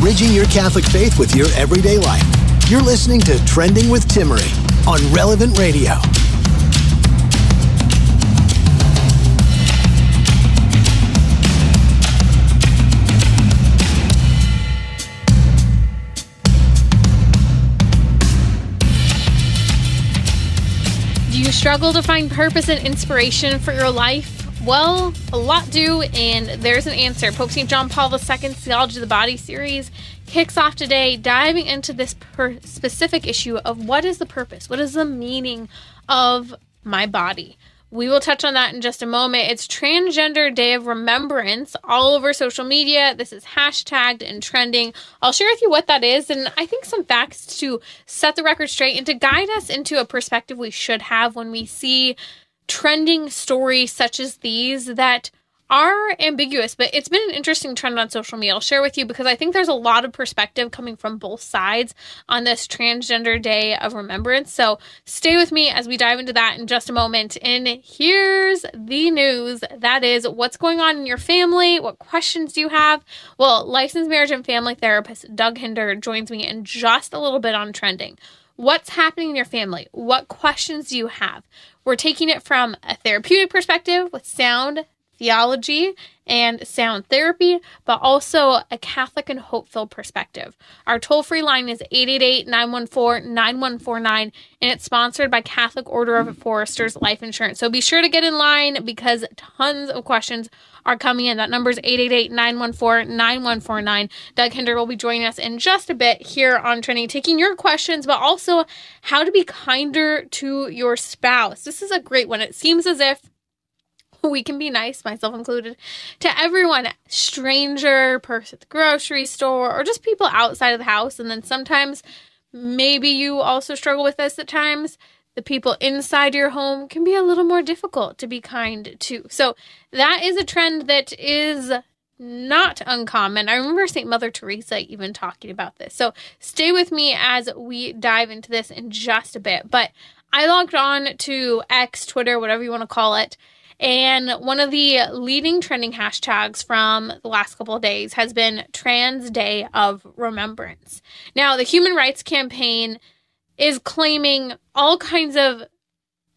Bridging your Catholic faith with your everyday life. You're listening to Trending with Timmerie on Relevant Radio. Do you struggle to find purpose and inspiration for your life? Well, a lot do, and there's an answer. Pope St. John Paul II's Theology of the Body series kicks off today, diving into this specific issue of what is the purpose, what is the meaning of my body. We will touch on that in just a moment. It's Transgender Day of Remembrance all over social media. This is hashtagged and trending. I'll share with you what that is, and I think some facts to set the record straight and to guide us into a perspective we should have when we see trending stories such as these that are ambiguous, but it's been an interesting trend on social media. I'll share with you because I think there's a lot of perspective coming from both sides on this Transgender Day of Remembrance. So stay with me as we dive into that in just a moment. And here's the news. That is, what's going on in your family? What questions do you have? Well, licensed marriage and family therapist Doug Hinderer joins me in just a little bit on trending. What's happening in your family? What questions do you have? We're taking it from a therapeutic perspective with sound theology and sound therapy, but also a Catholic and hope-filled perspective. Our toll-free line is 888-914-9149, and it's sponsored by Catholic Order of Foresters Life Insurance. So be sure to get in line because tons of questions are coming in. That number is 888-914-9149. Doug Hinderer will be joining us in just a bit here on Trending, taking your questions, but also how to be kinder to your spouse. This is a great one. It seems as if we can be nice, myself included, to everyone, stranger, person at the grocery store, or just people outside of the house. And then sometimes, maybe you also struggle with this at times, the people inside your home can be a little more difficult to be kind to. So that is a trend that is not uncommon. I remember St. Mother Teresa even talking about this. So stay with me as we dive into this in just a bit. But I logged on to X, Twitter, whatever you want to call it, and one of the leading trending hashtags from the last couple of days has been Trans Day of Remembrance. Now, the Human Rights Campaign is claiming all kinds of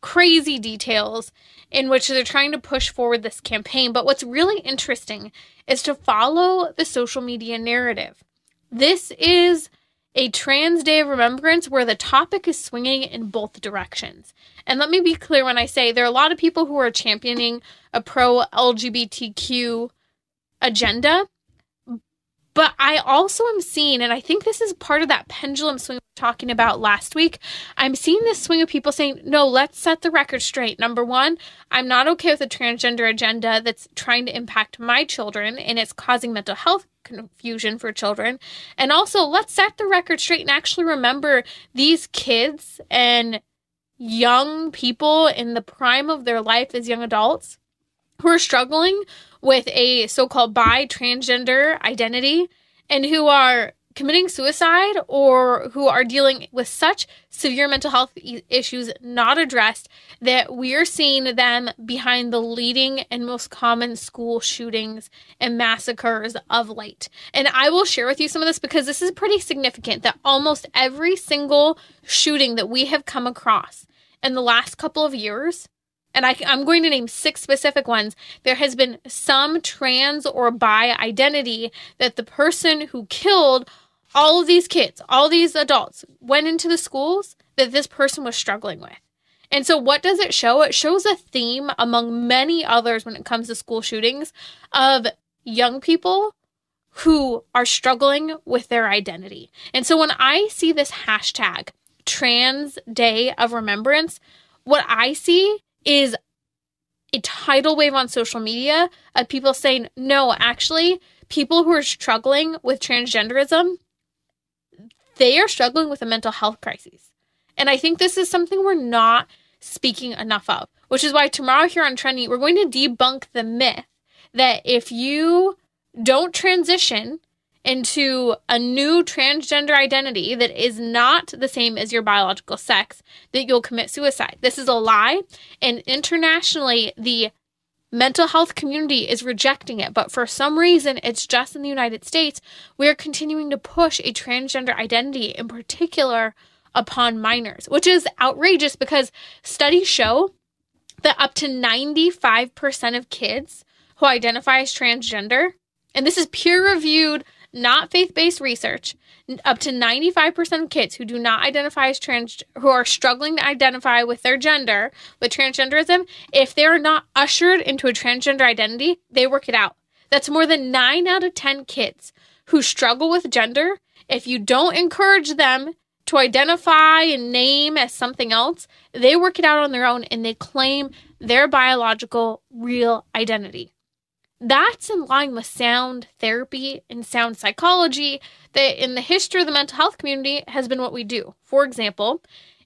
crazy details in which they're trying to push forward this campaign. But what's really interesting is to follow the social media narrative. This is a Trans Day of Remembrance where the topic is swinging in both directions. And let me be clear when I say there are a lot of people who are championing a pro-LGBTQ agenda, but I also am seeing, and I think this is part of that pendulum swing we were talking about last week, I'm seeing this swing of people saying, no, let's set the record straight. Number one, I'm not okay with a transgender agenda that's trying to impact my children and it's causing mental health confusion for children. And also, let's set the record straight and actually remember these kids and young people in the prime of their life as young adults who are struggling with a so-called bi transgender identity and who are committing suicide or who are dealing with such severe mental health issues not addressed that we are seeing them behind the leading and most common school shootings and massacres of late. And I will share with you some of this because this is pretty significant that almost every single shooting that we have come across in the last couple of years, and I'm going to name six specific ones, there has been some trans or bi identity that the person who killed all of these kids, all these adults, went into the schools that this person was struggling with. And so what does it show? It shows a theme among many others when it comes to school shootings of young people who are struggling with their identity. And so when I see this hashtag, Trans Day of Remembrance, what I see is a tidal wave on social media of people saying, no, actually, people who are struggling with transgenderism they are struggling with a mental health crisis. And I think this is something we're not speaking enough of, which is why tomorrow here on Trending, we're going to debunk the myth that if you don't transition into a new transgender identity that is not the same as your biological sex, that you'll commit suicide. This is a lie. And internationally, the mental health community is rejecting it. But for some reason, it's just in the United States, we're continuing to push a transgender identity, in particular upon minors, which is outrageous because studies show that up to 95% of kids who identify as transgender, and this is peer-reviewed, not faith-based research, up to 95% of kids who do not identify as trans, who are struggling to identify with their gender, with transgenderism, if they are not ushered into a transgender identity, they work it out. That's more than 9 out of 10 kids who struggle with gender. If you don't encourage them to identify and name as something else, they work it out on their own and they claim their biological real identity. That's in line with sound therapy and sound psychology that in the history of the mental health community has been what we do. For example,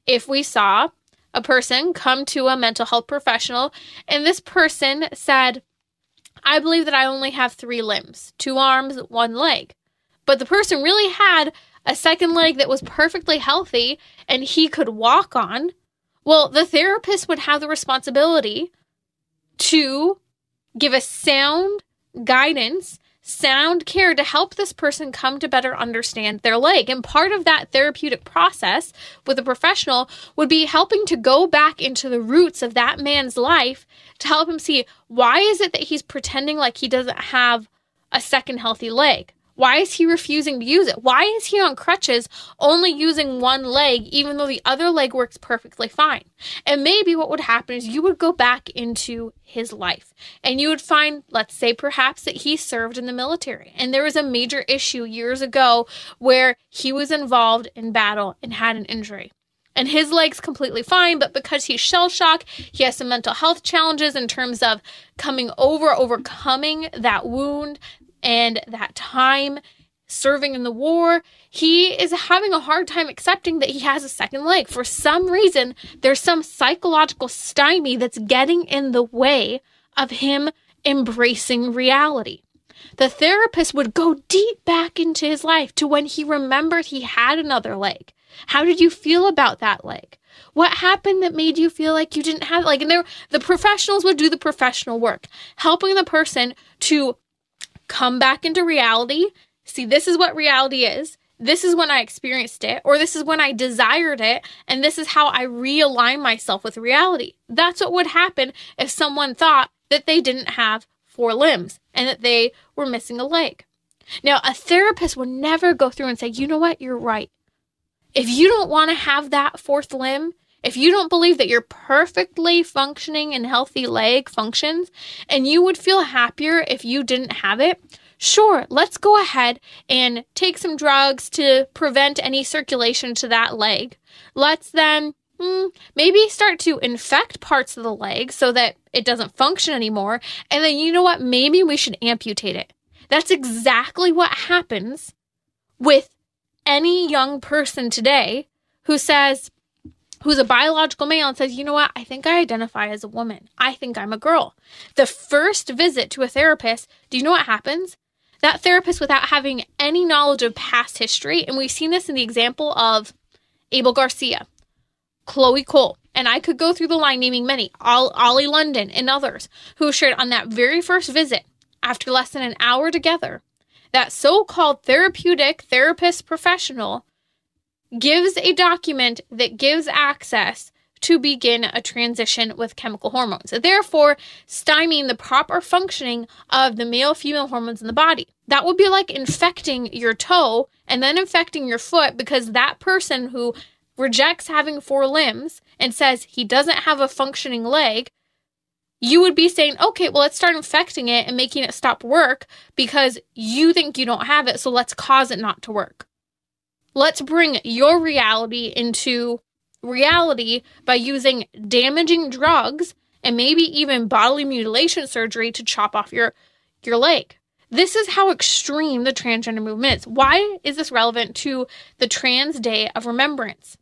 if we saw a person come to a mental health professional and this person said, I believe that I only have 3 limbs, 2 arms, 1 leg. But the person really had a second leg that was perfectly healthy and he could walk on. Well, the therapist would have the responsibility to give a sound guidance, sound care to help this person come to better understand their leg. And part of that therapeutic process with a professional would be helping to go back into the roots of that man's life to help him see, why is it that he's pretending like he doesn't have a second healthy leg? Why is he refusing to use it? Why is he on crutches only using 1 leg, even though the other leg works perfectly fine? And maybe what would happen is you would go back into his life and you would find, let's say perhaps that he served in the military and there was a major issue years ago where he was involved in battle and had an injury. And his leg's completely fine, but because he's shell-shocked, he has some mental health challenges in terms of overcoming that wound, and that time serving in the war, he is having a hard time accepting that he has a second leg. For some reason, there's some psychological stymie that's getting in the way of him embracing reality. The therapist would go deep back into his life to when he remembered he had another leg. How did you feel about that leg? What happened that made you feel like you didn't have, the professionals would do the professional work, helping the person to come back into reality. See, this is what reality is. This is when I experienced it, or this is when I desired it, and this is how I realign myself with reality. That's what would happen if someone thought that they didn't have 4 limbs and that they were missing a leg. Now, a therapist would never go through and say, you know what, you're right. If you don't want to have that 4th limb, if you don't believe that your perfectly functioning and healthy leg functions and you would feel happier if you didn't have it, sure, let's go ahead and take some drugs to prevent any circulation to that leg. Let's then maybe start to infect parts of the leg so that it doesn't function anymore. And then you know what? Maybe we should amputate it. That's exactly what happens with any young person today who's a biological male and says, you know what, I think I identify as a woman. I think I'm a girl. The first visit to a therapist, do you know what happens? That therapist, without having any knowledge of past history, and we've seen this in the example of Abel Garcia, Chloe Cole, and I could go through the line naming many, Ollie London and others, who shared on that very first visit, after less than an hour together, that so-called therapeutic therapist professional gives a document that gives access to begin a transition with chemical hormones, therefore stymieing the proper functioning of the male-female hormones in the body. That would be like infecting your toe and then infecting your foot, because that person who rejects having 4 limbs and says he doesn't have a functioning leg, you would be saying, okay, well, let's start infecting it and making it stop work because you think you don't have it, so let's cause it not to work. Let's bring your reality into reality by using damaging drugs and maybe even bodily mutilation surgery to chop off your leg. This is how extreme the transgender movement is. Why is this relevant to the Trans Day of Remembrance?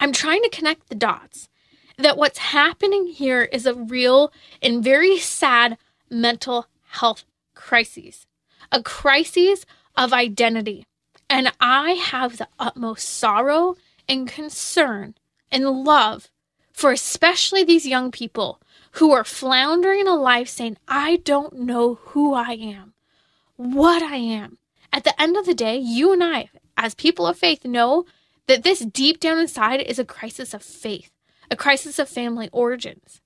I'm trying to connect the dots that what's happening here is a real and very sad mental health crisis, a crisis of identity. And I have the utmost sorrow and concern and love for especially these young people who are floundering in a life saying, I don't know who I am, what I am. At the end of the day, you and I, as people of faith, know that this deep down inside is a crisis of faith, a crisis of family origins.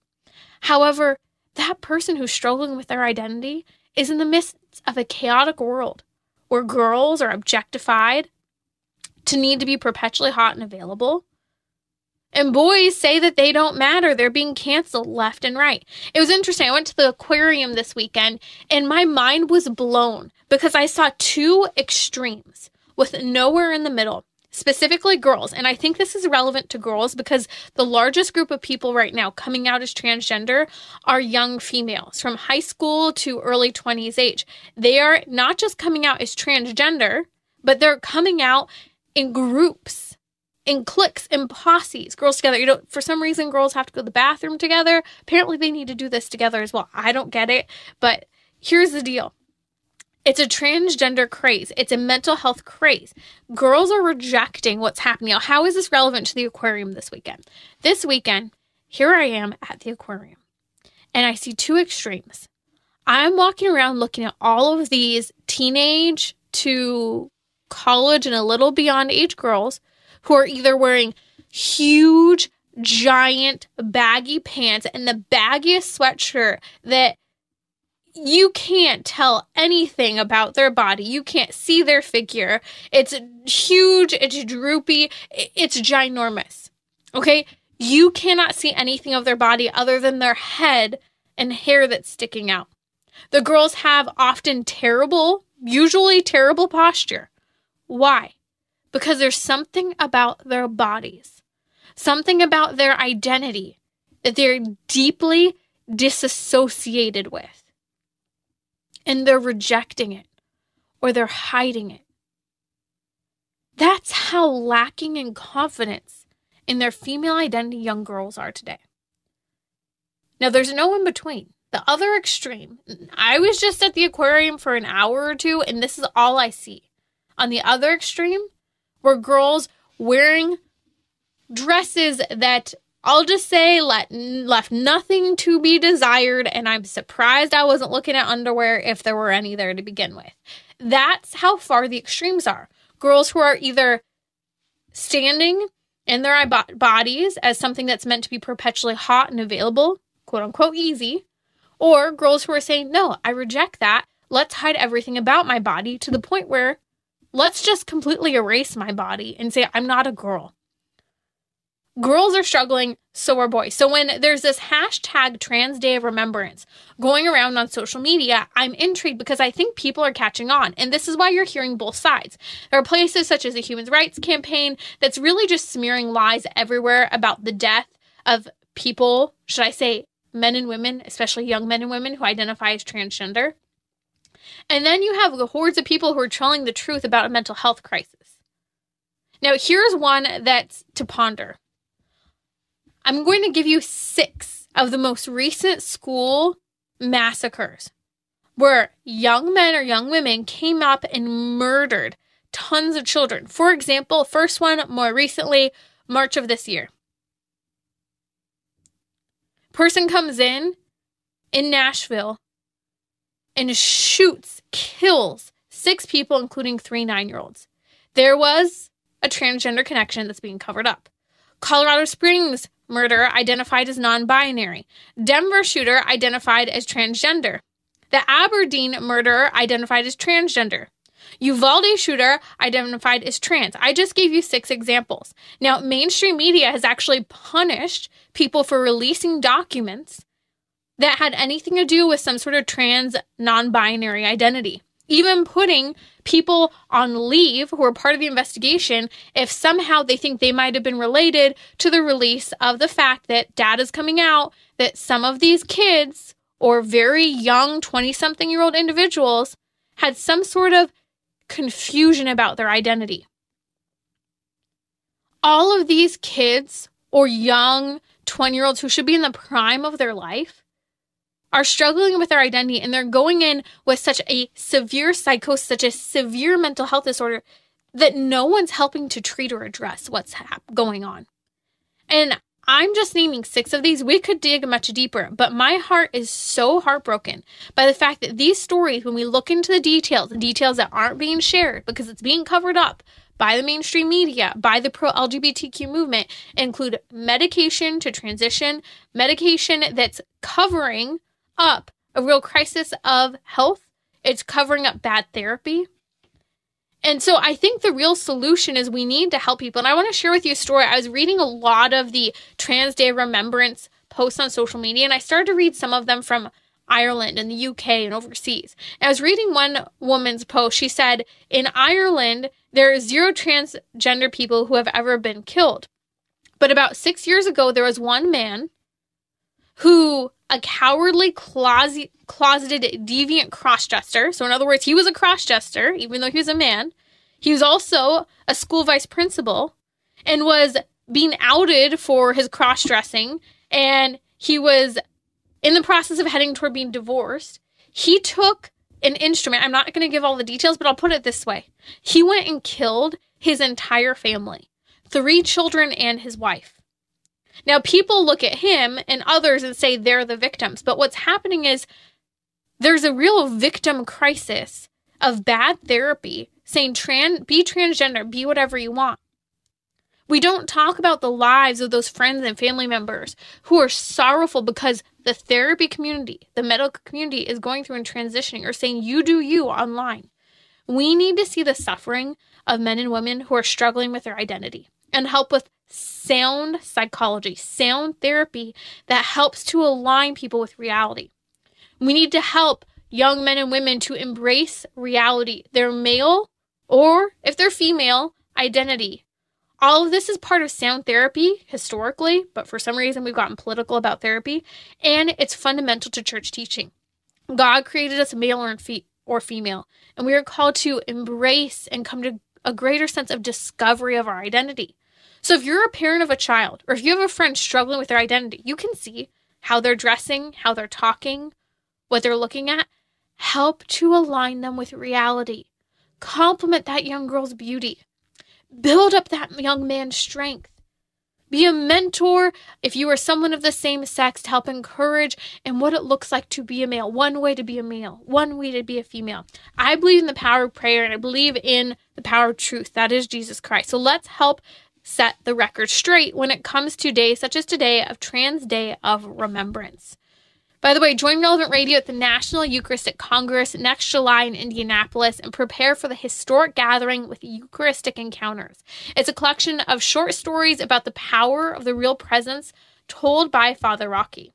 However, that person who's struggling with their identity is in the midst of a chaotic world where girls are objectified to need to be perpetually hot and available. And boys say that they don't matter. They're being canceled left and right. It was interesting. I went to the aquarium this weekend and my mind was blown because I saw two extremes with nowhere in the middle, specifically girls. And I think this is relevant to girls because the largest group of people right now coming out as transgender are young females from high school to early 20s age. They are not just coming out as transgender, but they're coming out in groups, in cliques, in posses, girls together. You know, for some reason, girls have to go to the bathroom together. Apparently, they need to do this together as well. I don't get it, but here's the deal. It's a transgender craze. It's a mental health craze. Girls are rejecting what's happening. Now, how is this relevant to the aquarium this weekend? This weekend, here I am at the aquarium, and I see two extremes. I'm walking around looking at all of these teenage to college and a little beyond age girls who are either wearing huge, giant, baggy pants and the baggiest sweatshirt that you can't tell anything about their body. You can't see their figure. It's huge. It's droopy. It's ginormous. Okay? You cannot see anything of their body other than their head and hair that's sticking out. The girls have often terrible, usually terrible posture. Why? Because there's something about their bodies, something about their identity that they're deeply disassociated with. And they're rejecting it or they're hiding it. That's how lacking in confidence in their female identity young girls are today. Now, there's no in between. The other extreme, I was just at the aquarium for an hour or two, and this is all I see. On the other extreme, were girls wearing dresses that, I'll just say, left nothing to be desired, and I'm surprised I wasn't looking at underwear if there were any there to begin with. That's how far the extremes are. Girls who are either standing in their bodies as something that's meant to be perpetually hot and available, quote-unquote easy, or girls who are saying, no, I reject that. Let's hide everything about my body to the point where let's just completely erase my body and say, I'm not a girl. Girls are struggling, so are boys. So when there's this hashtag Trans Day of Remembrance going around on social media, I'm intrigued because I think people are catching on. And this is why you're hearing both sides. There are places such as the Human Rights Campaign that's really just smearing lies everywhere about the death of people, should I say men and women, especially young men and women who identify as transgender. And then you have the hordes of people who are telling the truth about a mental health crisis. Now, here's one that's to ponder. I'm going to give you 6 of the most recent school massacres where young men or young women came up and murdered tons of children. For example, first one more recently, March of this year. Person comes in Nashville, and shoots, kills 6 people, including 3 nine-year-olds. There was a transgender connection that's being covered up. Colorado Springs murder identified as non-binary. Denver shooter identified as transgender. The Aberdeen murderer identified as transgender. Uvalde shooter identified as trans. I just gave you 6 examples. Now, mainstream media has actually punished people for releasing documents that had anything to do with some sort of trans non-binary identity. Even putting people on leave who are part of the investigation if somehow they think they might have been related to the release of the fact that data is coming out that some of these kids or very young 20-something-year-old individuals had some sort of confusion about their identity. All of these kids or young 20-year-olds who should be in the prime of their life are struggling with their identity, and they're going in with such a severe psychosis, such a severe mental health disorder, that no one's helping to treat or address what's going on. And I'm just naming 6 of these. We could dig much deeper, but my heart is so heartbroken by the fact that these stories, when we look into the details that aren't being shared because it's being covered up by the mainstream media, by the pro-LGBTQ movement, include medication to transition, medication that's covering up a real crisis of health. It's covering up bad therapy. And so I think the real solution is we need to help people. And I want to share with you a story. I was reading a lot of the Trans Day Remembrance posts on social media, and I started to read some of them from Ireland and the UK and overseas. And I was reading one woman's post. She said, in Ireland, there are 0 transgender people who have ever been killed. But about 6 years ago, there was one man who, a cowardly closeted deviant crossdresser. So in other words, he was a crossdresser, even though he was a man. He was also a school vice principal and was being outed for his crossdressing. And he was in the process of heading toward being divorced. He took an instrument. I'm not going to give all the details, but I'll put it this way. He went and killed his entire family, 3 children and his wife. Now, people look at him and others and say they're the victims. But what's happening is there's a real victim crisis of bad therapy, saying be transgender, be whatever you want. We don't talk about the lives of those friends and family members who are sorrowful because the therapy community, the medical community is going through and transitioning or saying you do you online. We need to see the suffering of men and women who are struggling with their identity and help with sound psychology, sound therapy that helps to align people with reality. We need to help young men and women to embrace reality, their male or if they're female identity. All of this is part of sound therapy historically, but for some reason we've gotten political about therapy, and it's fundamental to church teaching. God created us male or female, and we are called to embrace and come to a greater sense of discovery of our identity. So if you're a parent of a child, or if you have a friend struggling with their identity, you can see how they're dressing, how they're talking, what they're looking at. Help to align them with reality. Compliment that young girl's beauty. Build up that young man's strength. Be a mentor if you are someone of the same sex to help encourage and what it looks like to be a male. One way to be a male. One way to be a female. I believe in the power of prayer, and I believe in the power of truth. That is Jesus Christ. So let's help set the record straight when it comes to days such as today of Trans Day of Remembrance. By the way, join Relevant Radio at the National Eucharistic Congress next July in Indianapolis and prepare for the historic gathering with Eucharistic Encounters. It's a collection of short stories about the power of the real presence told by Father Rocky.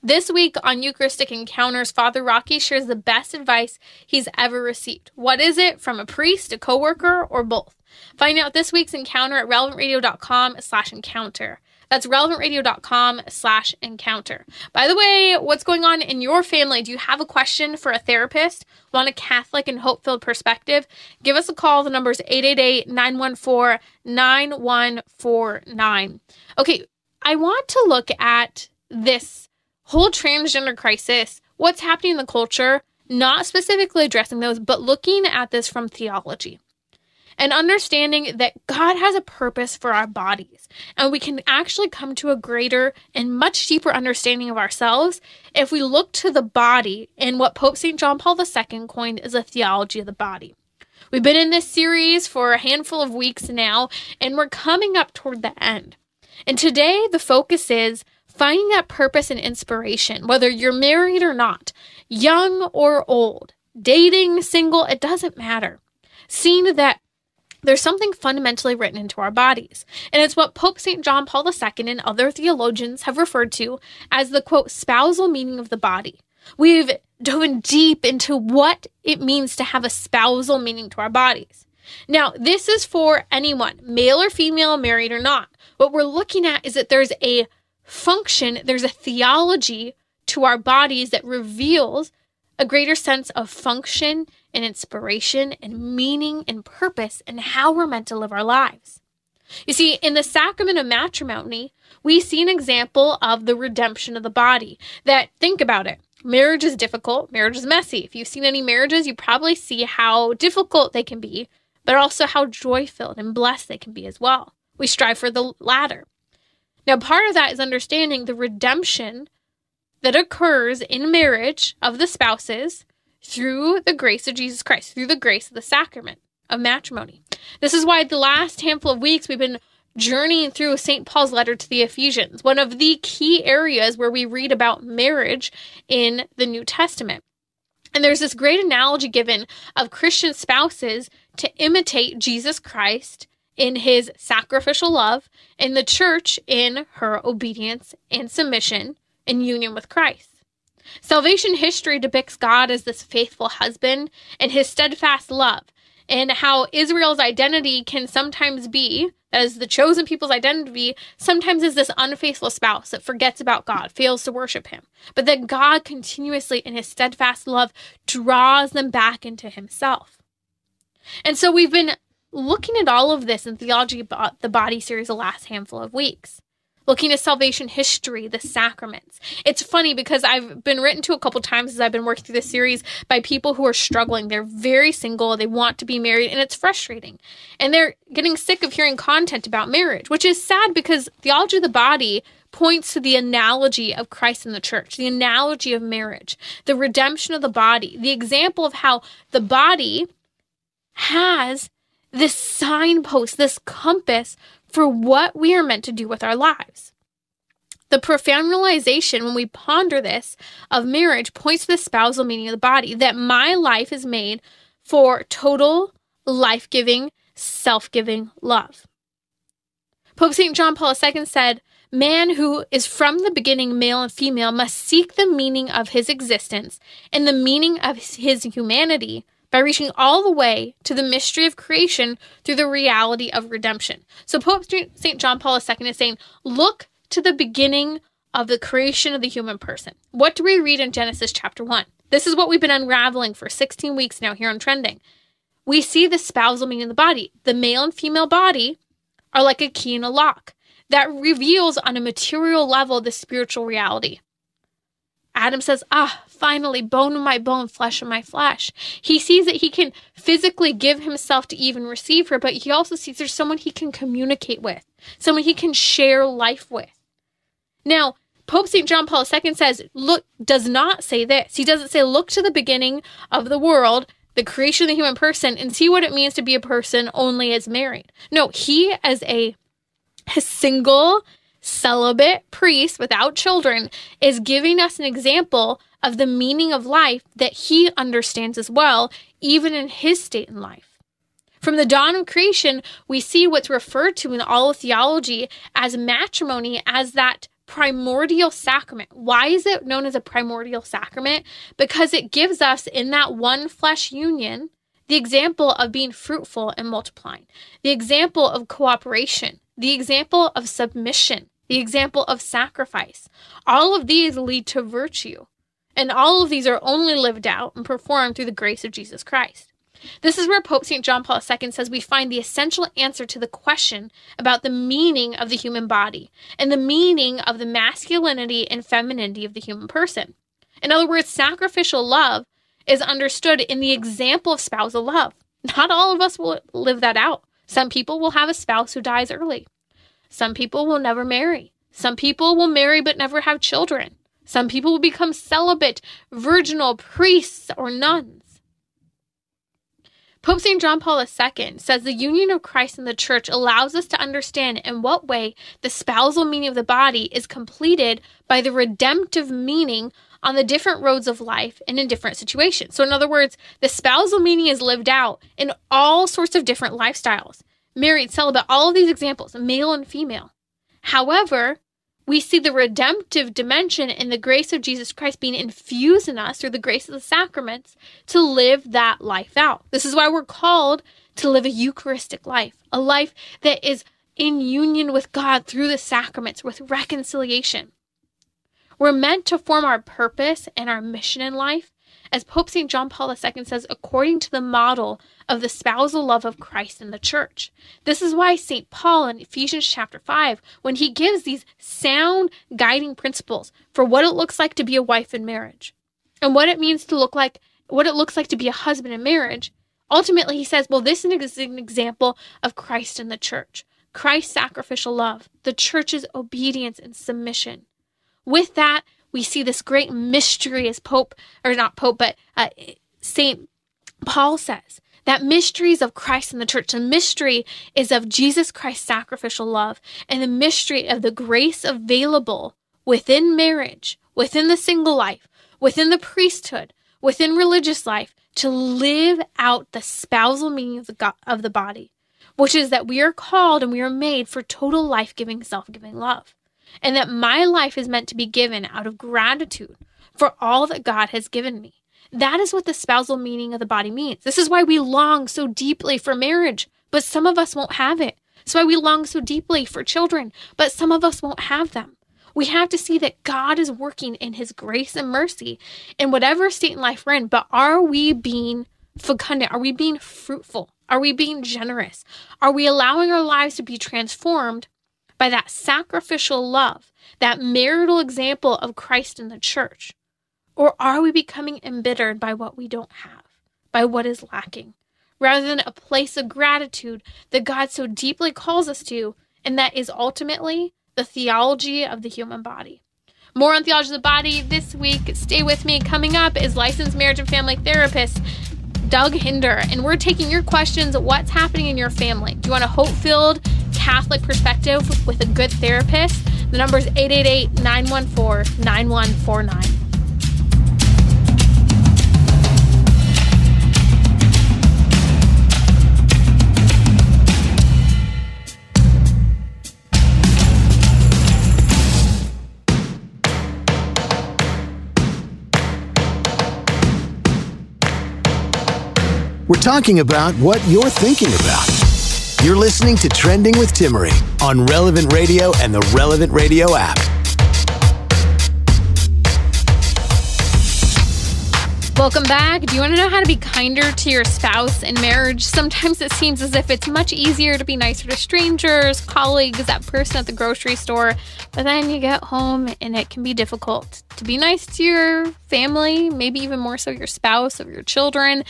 This week on Eucharistic Encounters, Father Rocky shares the best advice he's ever received. What is it? From a priest, a coworker, or both? Find out this week's encounter at relevantradio.com/encounter. That's relevantradio.com/encounter. By the way, what's going on in your family? Do you have a question for a therapist? Want a Catholic and hope-filled perspective? Give us a call. The number is 888-914-9149. Okay, I want to look at this whole transgender crisis, what's happening in the culture, not specifically addressing those, but looking at this from theology. And understanding that God has a purpose for our bodies, and we can actually come to a greater and much deeper understanding of ourselves if we look to the body and what Pope Saint John Paul II coined as a theology of the body. We've been in this series for a handful of weeks now, and we're coming up toward the end. And today the focus is finding that purpose and inspiration, whether you're married or not, young or old, dating, single, it doesn't matter. Seeing that there's something fundamentally written into our bodies, and it's what Pope St. John Paul II and other theologians have referred to as the, quote, spousal meaning of the body. We've dove deep into what it means to have a spousal meaning to our bodies. Now, this is for anyone, male or female, married or not. What we're looking at is that there's a function, there's a theology to our bodies that reveals a greater sense of function and inspiration and meaning and purpose and how we're meant to live our lives. You see, in the sacrament of matrimony, we see an example of the redemption of the body. That, think about it, marriage is difficult, marriage is messy. If you've seen any marriages, you probably see how difficult they can be, but also how joy-filled and blessed they can be as well. We strive for the latter. Now, part of that is understanding the redemption that occurs in marriage of the spouses through the grace of Jesus Christ, through the grace of the sacrament of matrimony. This is why the last handful of weeks we've been journeying through St. Paul's letter to the Ephesians, one of the key areas where we read about marriage in the New Testament. And there's this great analogy given of Christian spouses to imitate Jesus Christ in his sacrificial love, and the church in her obedience and submission in union with Christ. Salvation history depicts God as this faithful husband and his steadfast love, and how Israel's identity can sometimes be, as the chosen people's identity, sometimes is this unfaithful spouse that forgets about God, fails to worship him, but that God continuously in his steadfast love draws them back into himself. And so we've been looking at all of this in Theology of the Body series the last handful of weeks, looking at salvation history, the sacraments. It's funny because I've been written to a couple times as I've been working through this series by people who are struggling. They're very single, they want to be married, and it's frustrating. And they're getting sick of hearing content about marriage, which is sad because Theology of the Body points to the analogy of Christ and the church, the analogy of marriage, the redemption of the body, the example of how the body has this signpost, this compass for what we are meant to do with our lives. The profound realization when we ponder this of marriage points to the spousal meaning of the body, that my life is made for total, life-giving, self-giving love. Pope Saint John Paul II said, "Man who is from the beginning male and female must seek the meaning of his existence and the meaning of his humanity by reaching all the way to the mystery of creation through the reality of redemption." So Pope St. John Paul II is saying, look to the beginning of the creation of the human person. What do we read in Genesis chapter 1? This is what we've been unraveling for 16 weeks now here on Trending. We see the spousal meaning of the body. The male and female body are like a key and a lock that reveals on a material level the spiritual reality. Adam says, finally, bone of my bone, flesh of my flesh. He sees that he can physically give himself to Eve and receive her, but he also sees there's someone he can communicate with, someone he can share life with. Now, Pope St. John Paul II says, does not say this. He doesn't say, look to the beginning of the world, the creation of the human person, and see what it means to be a person only as married. No, he as a single celibate priest without children is giving us an example of the meaning of life that he understands as well, even in his state in life. From the dawn of creation, we see what's referred to in all of theology as matrimony as that primordial sacrament. Why is it known as a primordial sacrament? Because it gives us in that one flesh union the example of being fruitful and multiplying, the example of cooperation, the example of submission, the example of sacrifice. All of these lead to virtue, and all of these are only lived out and performed through the grace of Jesus Christ. This is where Pope St. John Paul II says we find the essential answer to the question about the meaning of the human body and the meaning of the masculinity and femininity of the human person. In other words, sacrificial love is understood in the example of spousal love. Not all of us will live that out. Some people will have a spouse who dies early. Some people will never marry. Some people will marry but never have children. Some people will become celibate, virginal priests or nuns. Pope St. John Paul II says the union of Christ and the church allows us to understand in what way the spousal meaning of the body is completed by the redemptive meaning on the different roads of life and in different situations. So in other words, the spousal meaning is lived out in all sorts of different lifestyles. Married, celibate, all of these examples, male and female. However, we see the redemptive dimension in the grace of Jesus Christ being infused in us through the grace of the sacraments to live that life out. This is why we're called to live a Eucharistic life, a life that is in union with God through the sacraments, with reconciliation. We're meant to form our purpose and our mission in life As Pope Saint John Paul II says, according to the model of the spousal love of Christ in the church. This is why St. Paul in Ephesians chapter 5, when he gives these sound guiding principles for what it looks like to be a wife in marriage and what it looks like to be a husband in marriage, ultimately he says, well, this is an example of Christ in the church, Christ's sacrificial love, the church's obedience and submission. With that, we see this great mystery, as St. Paul says, that mysteries of Christ in the church. The mystery is of Jesus Christ's sacrificial love and the mystery of the grace available within marriage, within the single life, within the priesthood, within religious life, to live out the spousal meaning of the body, which is that we are called and we are made for total life-giving, self-giving love. And that my life is meant to be given out of gratitude for all that God has given me. That is what the spousal meaning of the body means. This is why we long so deeply for marriage, but some of us won't have it. It's why we long so deeply for children, but some of us won't have them. We have to see that God is working in his grace and mercy in whatever state in life we're in, but are we being fecundant? Are we being fruitful? Are we being generous? Are we allowing our lives to be transformed by that sacrificial love, that marital example of Christ in the church? Or are we becoming embittered by what we don't have, by what is lacking, rather than a place of gratitude that God so deeply calls us to, and that is ultimately the theology of the human body? More on Theology of the Body this week. Stay with me. Coming up is licensed marriage and family therapist Doug Hinderer, and we're taking your questions. What's happening in your family? Do you want a hope-filled Catholic perspective with a good therapist? The number is 888-914-9149. We're talking about what you're thinking about. You're listening to Trending with Timmerie on Relevant Radio and the Relevant Radio app. Welcome back. Do you want to know how to be kinder to your spouse in marriage? Sometimes it seems as if it's much easier to be nicer to strangers, colleagues, that person at the grocery store, but then you get home and it can be difficult to be nice to your family, maybe even more so your spouse or your children.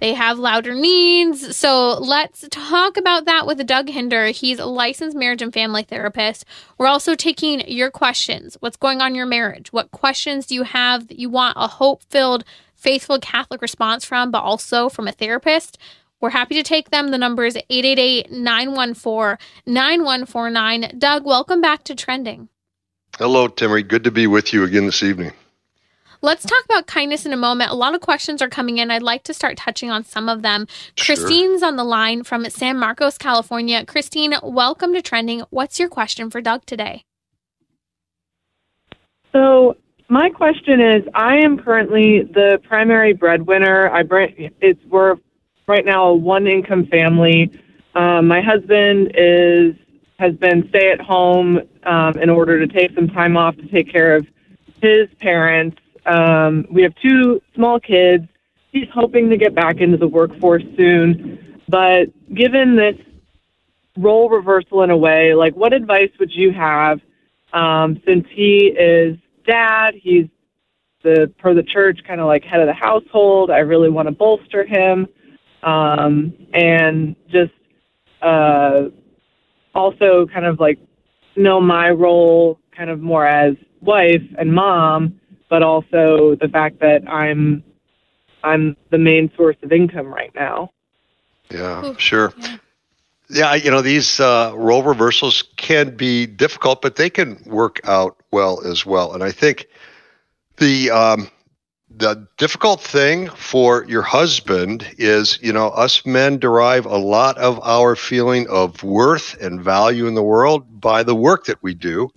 They have louder needs. So let's talk about that with Doug Hinderer. He's a licensed marriage and family therapist. We're also taking your questions. What's going on in your marriage? What questions do you have that you want a hope-filled, faithful Catholic response from, but also from a therapist? We're happy to take them. The number is 888-914-9149. Doug, welcome back to Trending. Hello, Timmerie. Good to be with you again this evening. Let's talk about kindness in a moment. A lot of questions are coming in. I'd like to start touching on some of them. Sure. Christine's on the line from San Marcos, California. Christine, welcome to Trending. What's your question for Doug today? So my question is, I am currently the primary breadwinner. We're right now a one-income family. My husband has been stay-at-home in order to take some time off to take care of his parents. We have two small kids. He's hoping to get back into the workforce soon. But given this role reversal in a way, like, what advice would you have since he is dad? He's per the church, kind of like head of the household. I really want to bolster him. And just also kind of like know my role kind of more as wife and mom, but also the fact that I'm the main source of income right now. Yeah, sure. Yeah, these role reversals can be difficult, but they can work out well as well. And I think the difficult thing for your husband is, us men derive a lot of our feeling of worth and value in the world by the work that we do.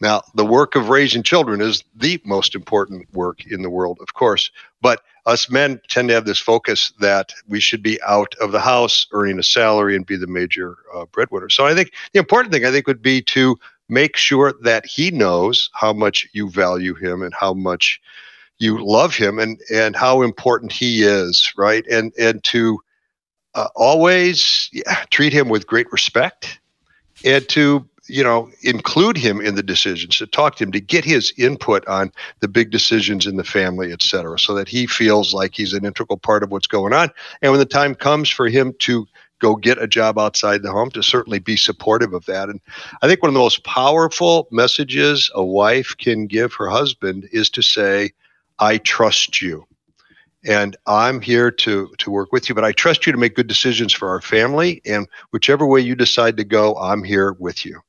Now, the work of raising children is the most important work in the world, of course, but us men tend to have this focus that we should be out of the house, earning a salary, and be the major breadwinner. So I think the important thing, would be to make sure that he knows how much you value him and how much you love him and how important he is, right? And to always treat him with great respect, and to, you know, include him in the decisions, to talk to him, to get his input on the big decisions in the family, et cetera, so that he feels like he's an integral part of what's going on. And when the time comes for him to go get a job outside the home, to certainly be supportive of that. And I think one of the most powerful messages a wife can give her husband is to say, I trust you. And I'm here to work with you, but I trust you to make good decisions for our family. And whichever way you decide to go, I'm here with you.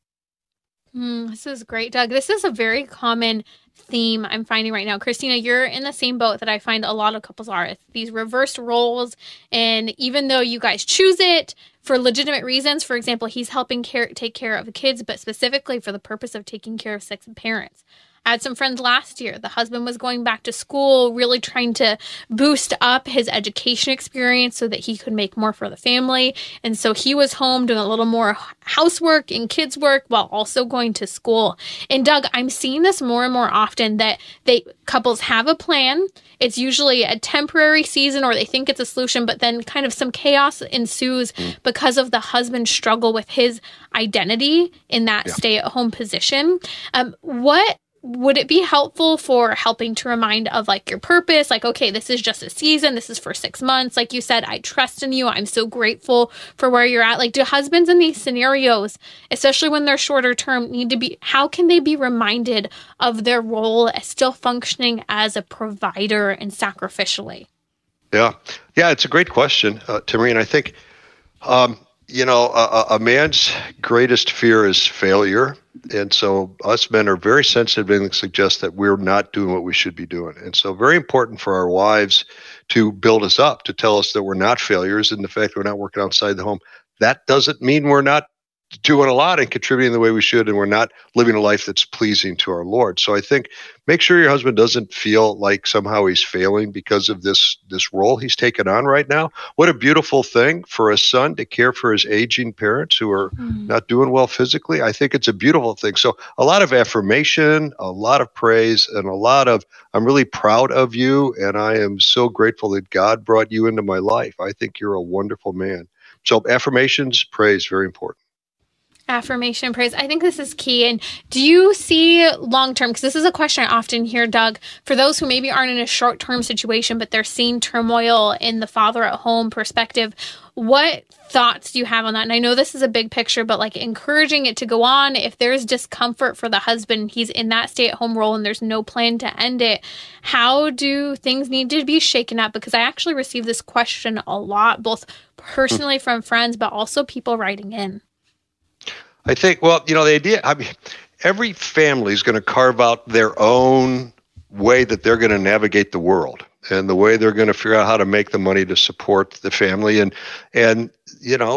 This is great, Doug. This is a very common theme I'm finding right now. Christina, you're in the same boat that I find a lot of couples are. It's these reversed roles. And even though you guys choose it for legitimate reasons, for example, he's helping take care of the kids, but specifically for the purpose of taking care of sex and parents. I had some friends last year. The husband was going back to school, really trying to boost up his education experience so that he could make more for the family. And so he was home doing a little more housework and kids work while also going to school. And Doug, I'm seeing this more and more often, that couples have a plan. It's usually a temporary season, or they think it's a solution, but then kind of some chaos ensues because of the husband's struggle with his identity in that stay-at-home position. What would it be helpful for helping to remind of, like, your purpose? Like, okay, this is just a season. This is for 6 months. Like you said, I trust in you. I'm so grateful for where you're at. Like, do husbands in these scenarios, especially when they're shorter term, how can they be reminded of their role as still functioning as a provider and sacrificially? Yeah, it's a great question, Timmerie. And I think, a man's greatest fear is failure. And so us men are very sensitive and suggest that we're not doing what we should be doing. And so very important for our wives to build us up, to tell us that we're not failures, and the fact that we're not working outside the home. That doesn't mean we're not doing a lot and contributing the way we should, and we're not living a life that's pleasing to our Lord. So I think make sure your husband doesn't feel like somehow he's failing because of this role he's taken on right now. What a beautiful thing for a son to care for his aging parents who are not doing well physically. I think it's a beautiful thing. So a lot of affirmation, a lot of praise, and a lot of, I'm really proud of you, and I am so grateful that God brought you into my life. I think you're a wonderful man. So affirmations, praise, very important. Affirmation, praise. I think this is key. And do you see long-term, because this is a question I often hear, Doug, for those who maybe aren't in a short-term situation, but they're seeing turmoil in the father at home perspective, what thoughts do you have on that? And I know this is a big picture, but like encouraging it to go on. If there's discomfort for the husband, he's in that stay-at-home role and there's no plan to end it, how do things need to be shaken up? Because I actually receive this question a lot, both personally from friends, but also people writing in. I think, the idea, every family is going to carve out their own way that they're going to navigate the world, and the way they're going to figure out how to make the money to support the family. And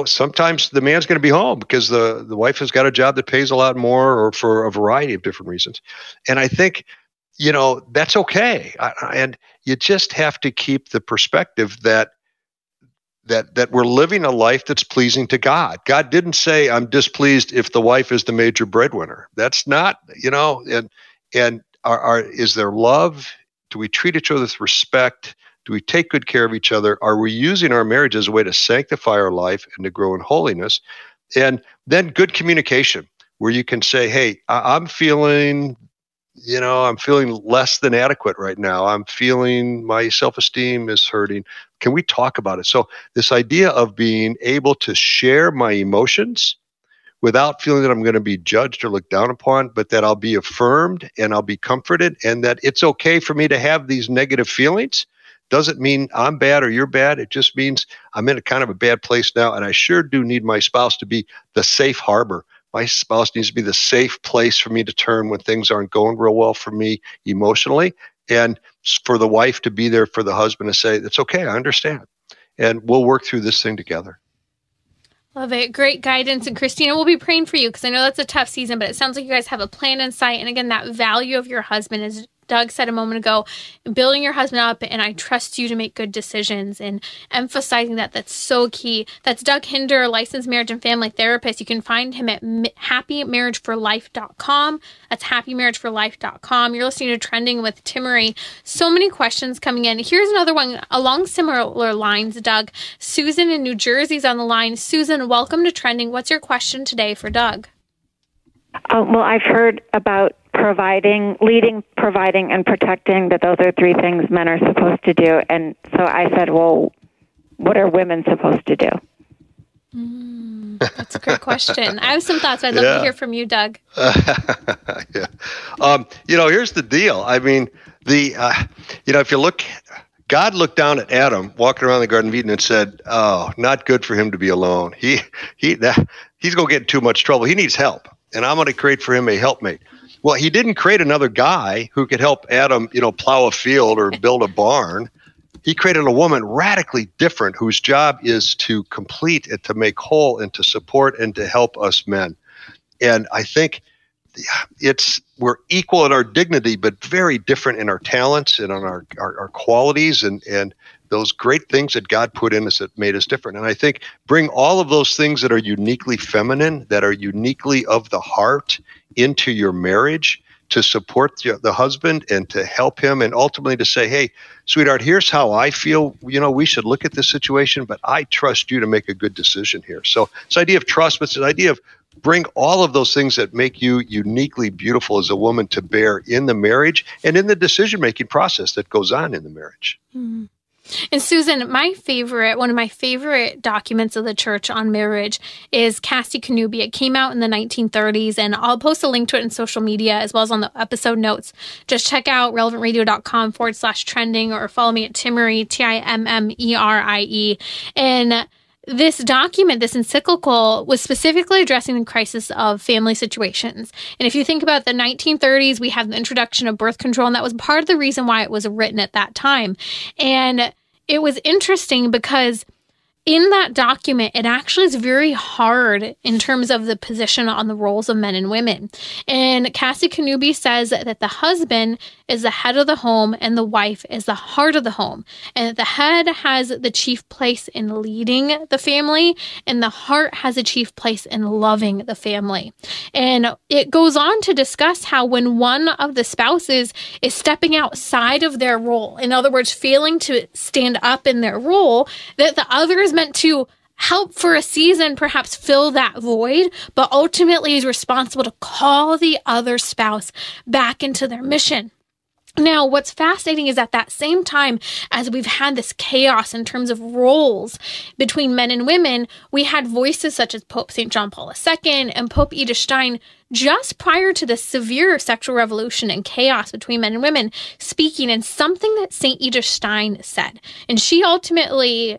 sometimes the man's going to be home because the wife has got a job that pays a lot more, or for a variety of different reasons. And I think, that's okay. And you just have to keep the perspective that we're living a life that's pleasing to God. God didn't say, I'm displeased if the wife is the major breadwinner. That's not, and is there love? Do we treat each other with respect? Do we take good care of each other? Are we using our marriage as a way to sanctify our life and to grow in holiness? And then good communication, where you can say, hey, I'm feeling less than adequate right now. I'm feeling my self-esteem is hurting. Can we talk about it? So this idea of being able to share my emotions without feeling that I'm going to be judged or looked down upon, but that I'll be affirmed and I'll be comforted, and that it's okay for me to have these negative feelings. Doesn't mean I'm bad or you're bad. It just means I'm in a kind of a bad place now, and I sure do need my spouse to be the safe harbor. My spouse needs to be the safe place for me to turn when things aren't going real well for me emotionally, and for the wife to be there for the husband to say, it's okay, I understand, and we'll work through this thing together. Love it. Great guidance. And Christina, we'll be praying for you, because I know that's a tough season, but it sounds like you guys have a plan in sight. And again, that value of your husband is Doug said a moment ago, building your husband up, and I trust you to make good decisions, and emphasizing that that's so key. That's Doug Hinderer, licensed marriage and family therapist. You can find him at happymarriageforlife.com. That's happymarriageforlife.com. You're listening to Trending with Timmerie. So many questions coming in. Here's another one along similar lines, Doug. Susan in New Jersey's on the line. Susan, welcome to Trending. What's your question today for Doug? Well, I've heard about providing, leading, providing, and protecting, that those are three things men are supposed to do. And so I said, well, what are women supposed to do? That's a great question. I have some thoughts, but I'd love to hear from you, Doug. Here's the deal. I mean, if you look, God looked down at Adam walking around the Garden of Eden and said, oh, not good for him to be alone. He's going to get in too much trouble. He needs help. And I'm going to create for him a helpmate. Well, he didn't create another guy who could help Adam, plow a field or build a barn. He created a woman radically different, whose job is to complete and to make whole and to support and to help us men. And I think we're equal in our dignity, but very different in our talents and on our qualities and those great things that God put in us that made us different. And I think bring all of those things that are uniquely feminine, that are uniquely of the heart, into your marriage to support the husband and to help him, and ultimately to say, hey, sweetheart, here's how I feel. We should look at this situation, but I trust you to make a good decision here. So this idea of trust, but this idea of bring all of those things that make you uniquely beautiful as a woman to bear in the marriage and in the decision-making process that goes on in the marriage. Mm-hmm. And Susan, one of my favorite documents of the church on marriage is Casti Connubii. It came out in the 1930s, and I'll post a link to it in social media as well as on the episode notes. Just check out relevantradio.com/trending or follow me at Timmerie, Timmerie. And this document, this encyclical, was specifically addressing the crisis of family situations. And if you think about the 1930s, we have the introduction of birth control, and that was part of the reason why it was written at that time. And it was interesting because in that document, it actually is very hard in terms of the position on the roles of men and women. And Casti Connubii says that the husband is the head of the home and the wife is the heart of the home, and that the head has the chief place in leading the family, and the heart has a chief place in loving the family. And it goes on to discuss how when one of the spouses is stepping outside of their role, in other words, failing to stand up in their role, that the other is meant to help for a season, perhaps fill that void, but ultimately is responsible to call the other spouse back into their mission. Now, what's fascinating is at that same time as we've had this chaos in terms of roles between men and women, we had voices such as Pope Saint John Paul II and Pope Edith Stein just prior to the severe sexual revolution and chaos between men and women speaking, and something that St. Edith Stein said. And she ultimately...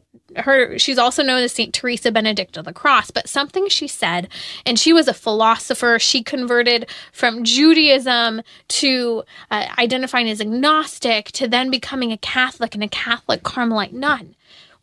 she's also known as St. Teresa Benedict of the Cross, but something she said, and she was a philosopher. She converted from Judaism to identifying as agnostic to then becoming a Catholic and a Catholic Carmelite nun.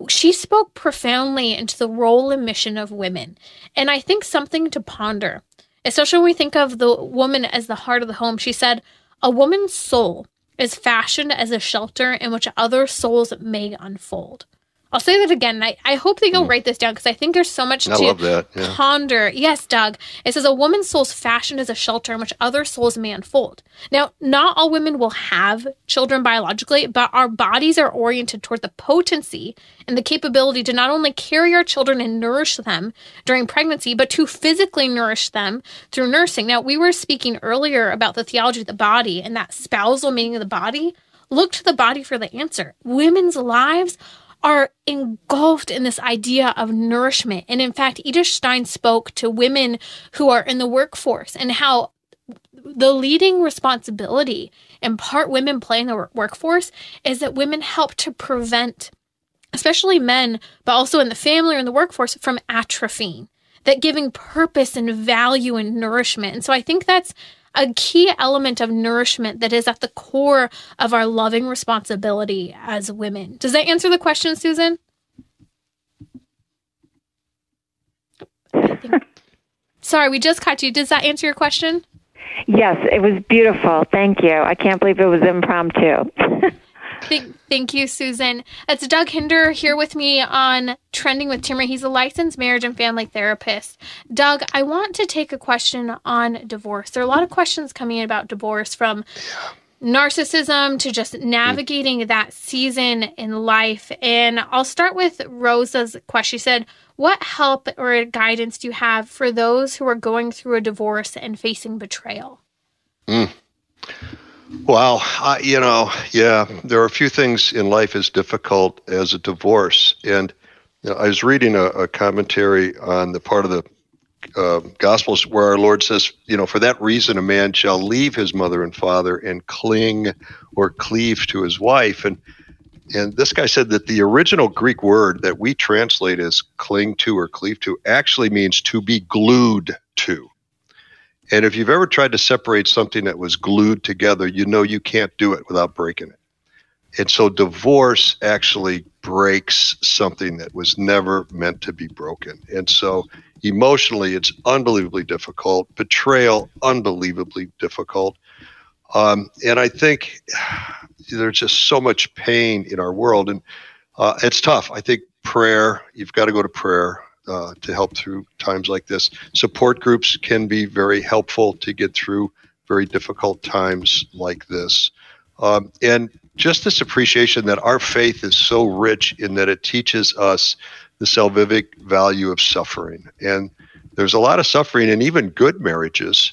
She spoke profoundly into the role and mission of women, and I think something to ponder, especially when we think of the woman as the heart of the home. She said, a woman's soul is fashioned as a shelter in which other souls may unfold. I'll say that again, and I hope that you'll write this down, because I think there's so much to ponder. Yes, Doug. It says, a woman's soul is fashioned as a shelter in which other souls may unfold. Now, not all women will have children biologically, but our bodies are oriented toward the potency and the capability to not only carry our children and nourish them during pregnancy, but to physically nourish them through nursing. Now, we were speaking earlier about the theology of the body and that spousal meaning of the body. Look to the body for the answer. Women's lives are engulfed in this idea of nourishment. And in fact, Edith Stein spoke to women who are in the workforce and how the leading responsibility in part women play in the workforce is that women help to prevent, especially men, but also in the family or in the workforce, from atrophying, that giving purpose and value and nourishment. And so I think that's a key element of nourishment that is at the core of our loving responsibility as women. Does that answer the question, Susan? Sorry, we just caught you. Does that answer your question? Yes, it was beautiful. Thank you. I can't believe it was impromptu. Thank you, Susan. It's Doug Hinderer here with me on Trending with Timmerie. He's a licensed marriage and family therapist. Doug, I want to take a question on divorce. There are a lot of questions coming in about divorce, from narcissism to just navigating that season in life. And I'll start with Rosa's question. She said, what help or guidance do you have for those who are going through a divorce and facing betrayal? Wow. There are a few things in life as difficult as a divorce. And I was reading a commentary on the part of the Gospels where our Lord says, for that reason, a man shall leave his mother and father and cleave to his wife. And this guy said that the original Greek word that we translate as cling to or cleave to actually means to be glued to. And if you've ever tried to separate something that was glued together, you can't do it without breaking it. And so divorce actually breaks something that was never meant to be broken. And so emotionally, it's unbelievably difficult. Betrayal, unbelievably difficult. And I think there's just so much pain in our world. And it's tough. I think prayer, you've got to go to prayer to help through times like this. Support groups can be very helpful to get through very difficult times like this. And just this appreciation that our faith is so rich in that it teaches us the salvific value of suffering. And there's a lot of suffering in even good marriages,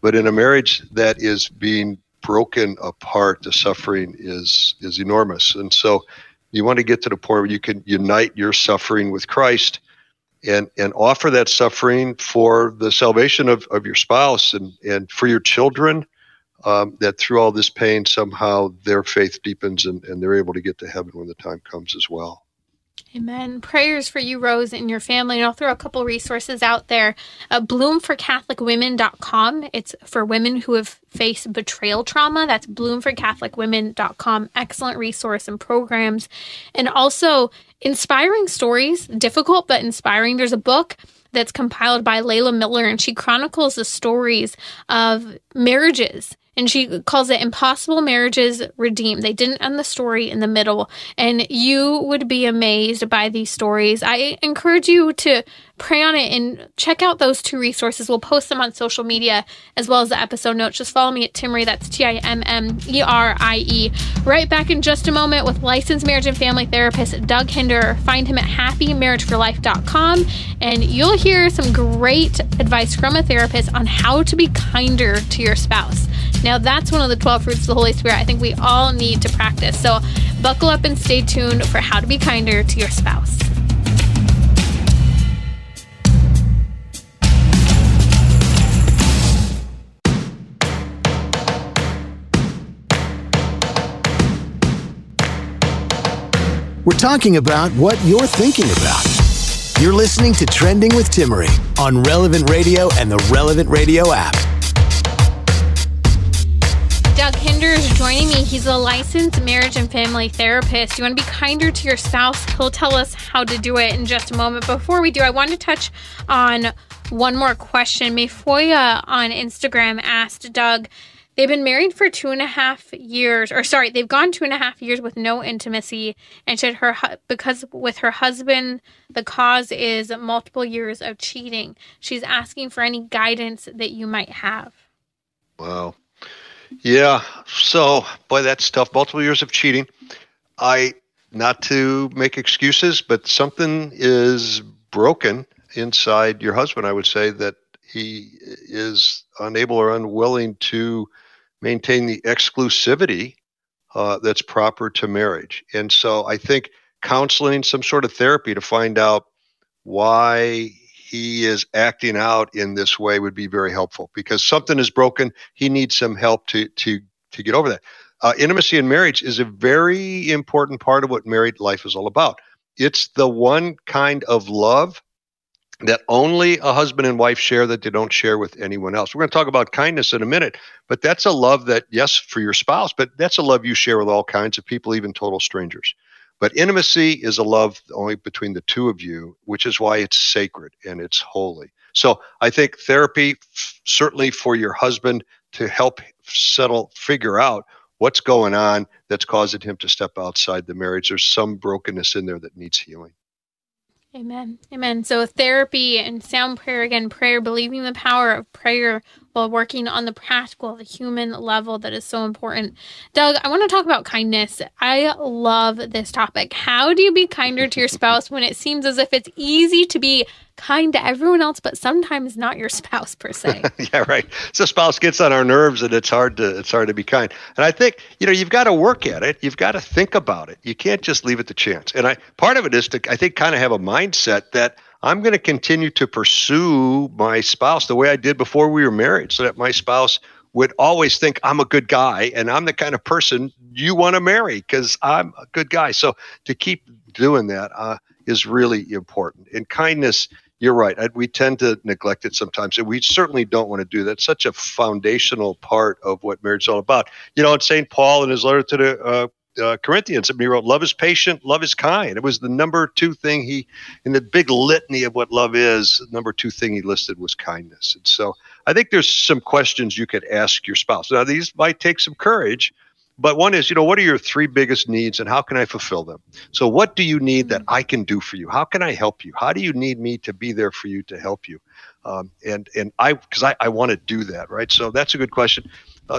but in a marriage that is being broken apart, the suffering is enormous. And so you want to get to the point where you can unite your suffering with Christ and offer that suffering for the salvation of your spouse and for your children, that through all this pain, somehow their faith deepens and they're able to get to heaven when the time comes as well. Amen. Prayers for you, Rose, and your family. And I'll throw a couple resources out there. BloomforCatholicWomen.com. It's for women who have faced betrayal trauma. That's BloomforCatholicWomen.com. Excellent resource and programs. And also inspiring stories, difficult but inspiring. There's a book that's compiled by Leila Miller, and she chronicles the stories of marriages. And she calls it Impossible Marriages Redeemed. They didn't end the story in the middle. And you would be amazed by these stories. I encourage you to pray on it and check out those two resources. We'll post them on social media as well as the episode notes. Just follow me at Timmerie. That's TIMMERIE. Right back in just a moment with licensed marriage and family therapist Doug Hinderer. Find him at happymarriageforlife.com. And you'll hear some great advice from a therapist on how to be kinder to your spouse. Now, that's one of the 12 fruits of the Holy Spirit I think we all need to practice. So buckle up and stay tuned for how to be kinder to your spouse. We're talking about what you're thinking about. You're listening to Trending with Timmerie on Relevant Radio and the Relevant Radio app. Doug Hinderer is joining me. He's a licensed marriage and family therapist. You want to be kinder to your spouse? He'll tell us how to do it in just a moment. Before we do, I want to touch on one more question. Mayfoya on Instagram asked Doug, they've been married for 2.5 years, they've gone 2.5 years with no intimacy, and because with her husband, the cause is multiple years of cheating. She's asking for any guidance that you might have. Wow. Yeah, so, boy, that's tough. Multiple years of cheating. Not to make excuses, but something is broken inside your husband, I would say, that he is unable or unwilling to maintain the exclusivity that's proper to marriage. And so I think counseling, some sort of therapy to find out why he is acting out in this way would be very helpful, because something is broken. He needs some help to get over that. Intimacy in marriage is a very important part of what married life is all about. It's the one kind of love that only a husband and wife share that they don't share with anyone else. We're going to talk about kindness in a minute, but that's a love that, yes, for your spouse, but that's a love you share with all kinds of people, even total strangers. But intimacy is a love only between the two of you, which is why it's sacred and it's holy. So I think therapy, certainly for your husband, to help figure out what's going on that's causing him to step outside the marriage. There's some brokenness in there that needs healing. Amen. Amen. So therapy and sound prayer, again, prayer, believing the power of prayer while working on the practical, the human level that is so important. Doug, I want to talk about kindness. I love this topic. How do you be kinder to your spouse when it seems as if it's easy to be kind to everyone else, but sometimes not your spouse per se? Yeah, right. So spouse gets on our nerves and it's hard to be kind. And I think, you've got to work at it. You've got to think about it. You can't just leave it to chance. And part of it is to, I think, kind of have a mindset that I'm going to continue to pursue my spouse the way I did before we were married, so that my spouse would always think I'm a good guy and I'm the kind of person you want to marry because I'm a good guy. So to keep doing that is really important. And kindness, you're right. We tend to neglect it sometimes, and we certainly don't want to do that. It's such a foundational part of what marriage is all about. And St. Paul, in his letter to the Corinthians, he wrote, love is patient, love is kind. It was the number two thing in the big litany of what love is, number two thing he listed was kindness. And so I think there's some questions you could ask your spouse. Now, these might take some courage, but one is, what are your three biggest needs and how can I fulfill them? So what do you need that I can do for you? How can I help you? How do you need me to be there for you to help you? Because I want to do that, right? So that's a good question.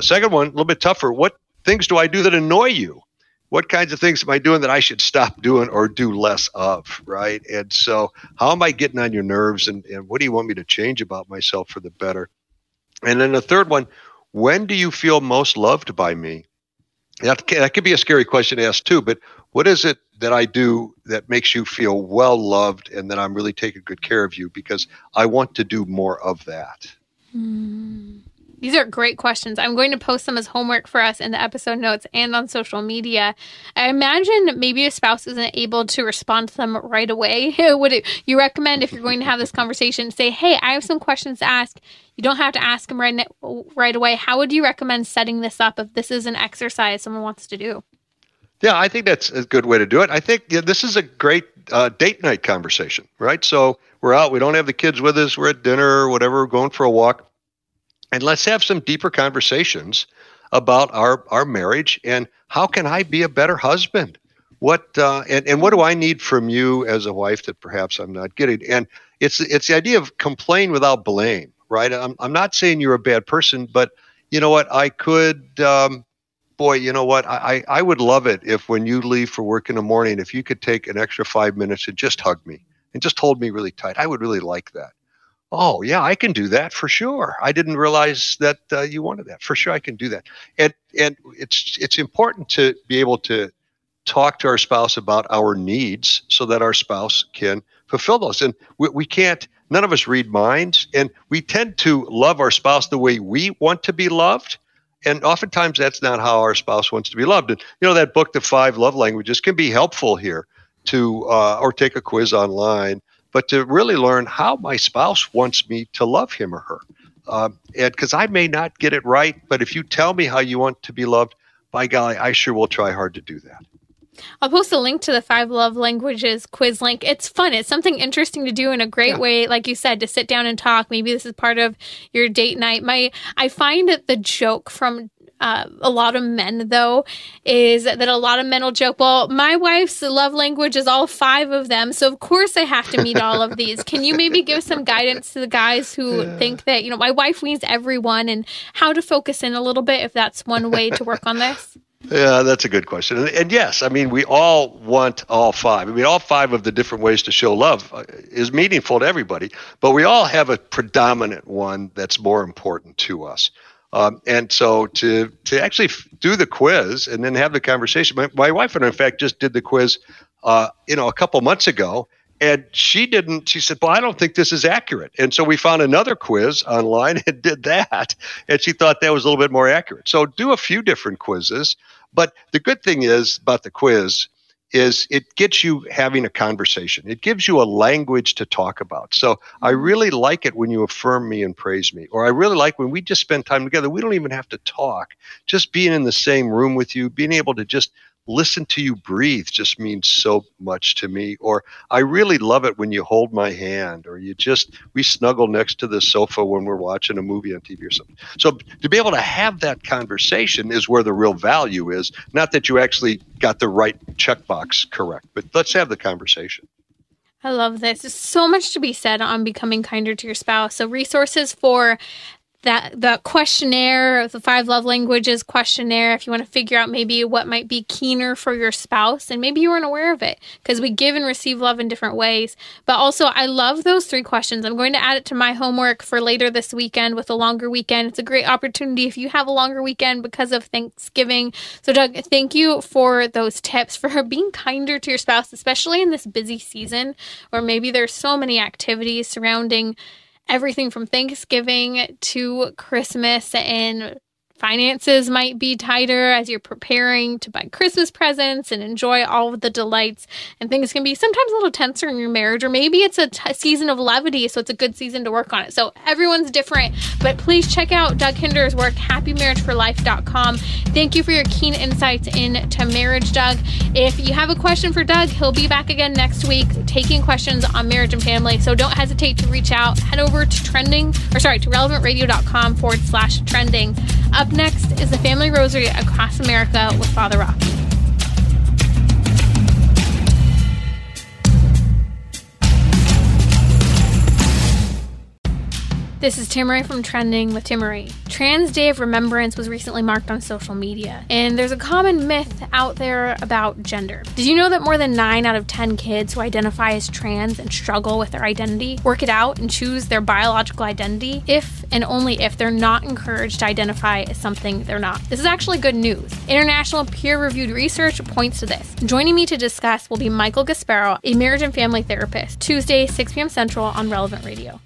Second one, a little bit tougher. What things do I do that annoy you? What kinds of things am I doing that I should stop doing or do less of, right? And so how am I getting on your nerves, and what do you want me to change about myself for the better? And then the third one, when do you feel most loved by me? That could be a scary question to ask too, but what is it that I do that makes you feel well-loved and that I'm really taking good care of you? Because I want to do more of that. Mm. These are great questions. I'm going to post them as homework for us in the episode notes and on social media. I imagine maybe a spouse isn't able to respond to them right away. You recommend, if you're going to have this conversation, say, hey, I have some questions to ask. You don't have to ask them right away. How would you recommend setting this up if this is an exercise someone wants to do? Yeah, I think that's a good way to do it. I think this is a great date night conversation, right? So we're out. We don't have the kids with us. We're at dinner or whatever. We're going for a walk. And let's have some deeper conversations about our marriage and how can I be a better husband? What do I need from you as a wife that perhaps I'm not getting? And it's the idea of complain without blame, right? I'm not saying you're a bad person, but you know what? I could, I would love it if when you leave for work in the morning, if you could take an extra 5 minutes and just hug me and just hold me really tight. I would really like that. Oh, yeah, I can do that for sure. I didn't realize that you wanted that. For sure, I can do that. And it's important to be able to talk to our spouse about our needs so that our spouse can fulfill those. And we can't, none of us read minds, and we tend to love our spouse the way we want to be loved. And oftentimes that's not how our spouse wants to be loved. And that book, The 5 Love Languages, can be helpful here to, or take a quiz online, but to really learn how my spouse wants me to love him or her. And because I may not get it right, but if you tell me how you want to be loved, by golly, I sure will try hard to do that. I'll post a link to the 5 Love Languages quiz link. It's fun. It's something interesting to do in a great way, like you said, to sit down and talk. Maybe this is part of your date night. I find that the joke from a lot of men, though, is that a lot of men will joke, well, my wife's love language is all 5 of them, so of course I have to meet all of these. Can you maybe give some guidance to the guys who think that, my wife needs everyone, and how to focus in a little bit if that's one way to work on this? Yeah, that's a good question. And yes, I mean, we all want all 5. I mean, all 5 of the different ways to show love is meaningful to everybody, but we all have a predominant one that's more important to us. And so to actually do the quiz and then have the conversation, my wife and I, in fact, just did the quiz, a couple months ago, and she said, well, I don't think this is accurate. And so we found another quiz online and did that. And she thought that was a little bit more accurate. So do a few different quizzes. But the good thing is about the quiz is it gets you having a conversation. It gives you a language to talk about. So I really like it when you affirm me and praise me, or I really like when we just spend time together. We don't even have to talk. Just being in the same room with you, being able to just listen to you breathe just means so much to me. Or I really love it when you hold my hand, or you just, we snuggle next to the sofa when we're watching a movie on TV or something. So to be able to have that conversation is where the real value is. Not that you actually got the right checkbox correct, but let's have the conversation. I love this. There's so much to be said on becoming kinder to your spouse. So resources for that questionnaire, the 5 love languages questionnaire, if you want to figure out maybe what might be keener for your spouse, and maybe you weren't aware of it, because we give and receive love in different ways. But also, I love those 3 questions. I'm going to add it to my homework for later this weekend with a longer weekend. It's a great opportunity if you have a longer weekend because of Thanksgiving. So Doug, thank you for those tips for being kinder to your spouse, especially in this busy season where maybe there's so many activities surrounding everything from Thanksgiving to Christmas, and finances might be tighter as you're preparing to buy Christmas presents and enjoy all of the delights, and things can be sometimes a little tenser in your marriage, or maybe it's a season of levity, so it's a good season to work on it. So everyone's different, but please check out Doug Hinderer's work, happymarriageforlife.com. Thank you for your keen insights into marriage, Doug. If you have a question for Doug, he'll be back again next week taking questions on marriage and family, so don't hesitate to reach out. Head over to relevantradio.com/trending. Up next is the Family Rosary Across America with Father Rocky. This is Timmerie from Trending with Timmerie. Trans Day of Remembrance was recently marked on social media, and there's a common myth out there about gender. Did you know that more than 9 out of 10 kids who identify as trans and struggle with their identity work it out and choose their biological identity if and only if they're not encouraged to identify as something they're not? This is actually good news. International peer-reviewed research points to this. Joining me to discuss will be Michael Gasparro, a marriage and family therapist, Tuesday, 6 p.m. Central on Relevant Radio.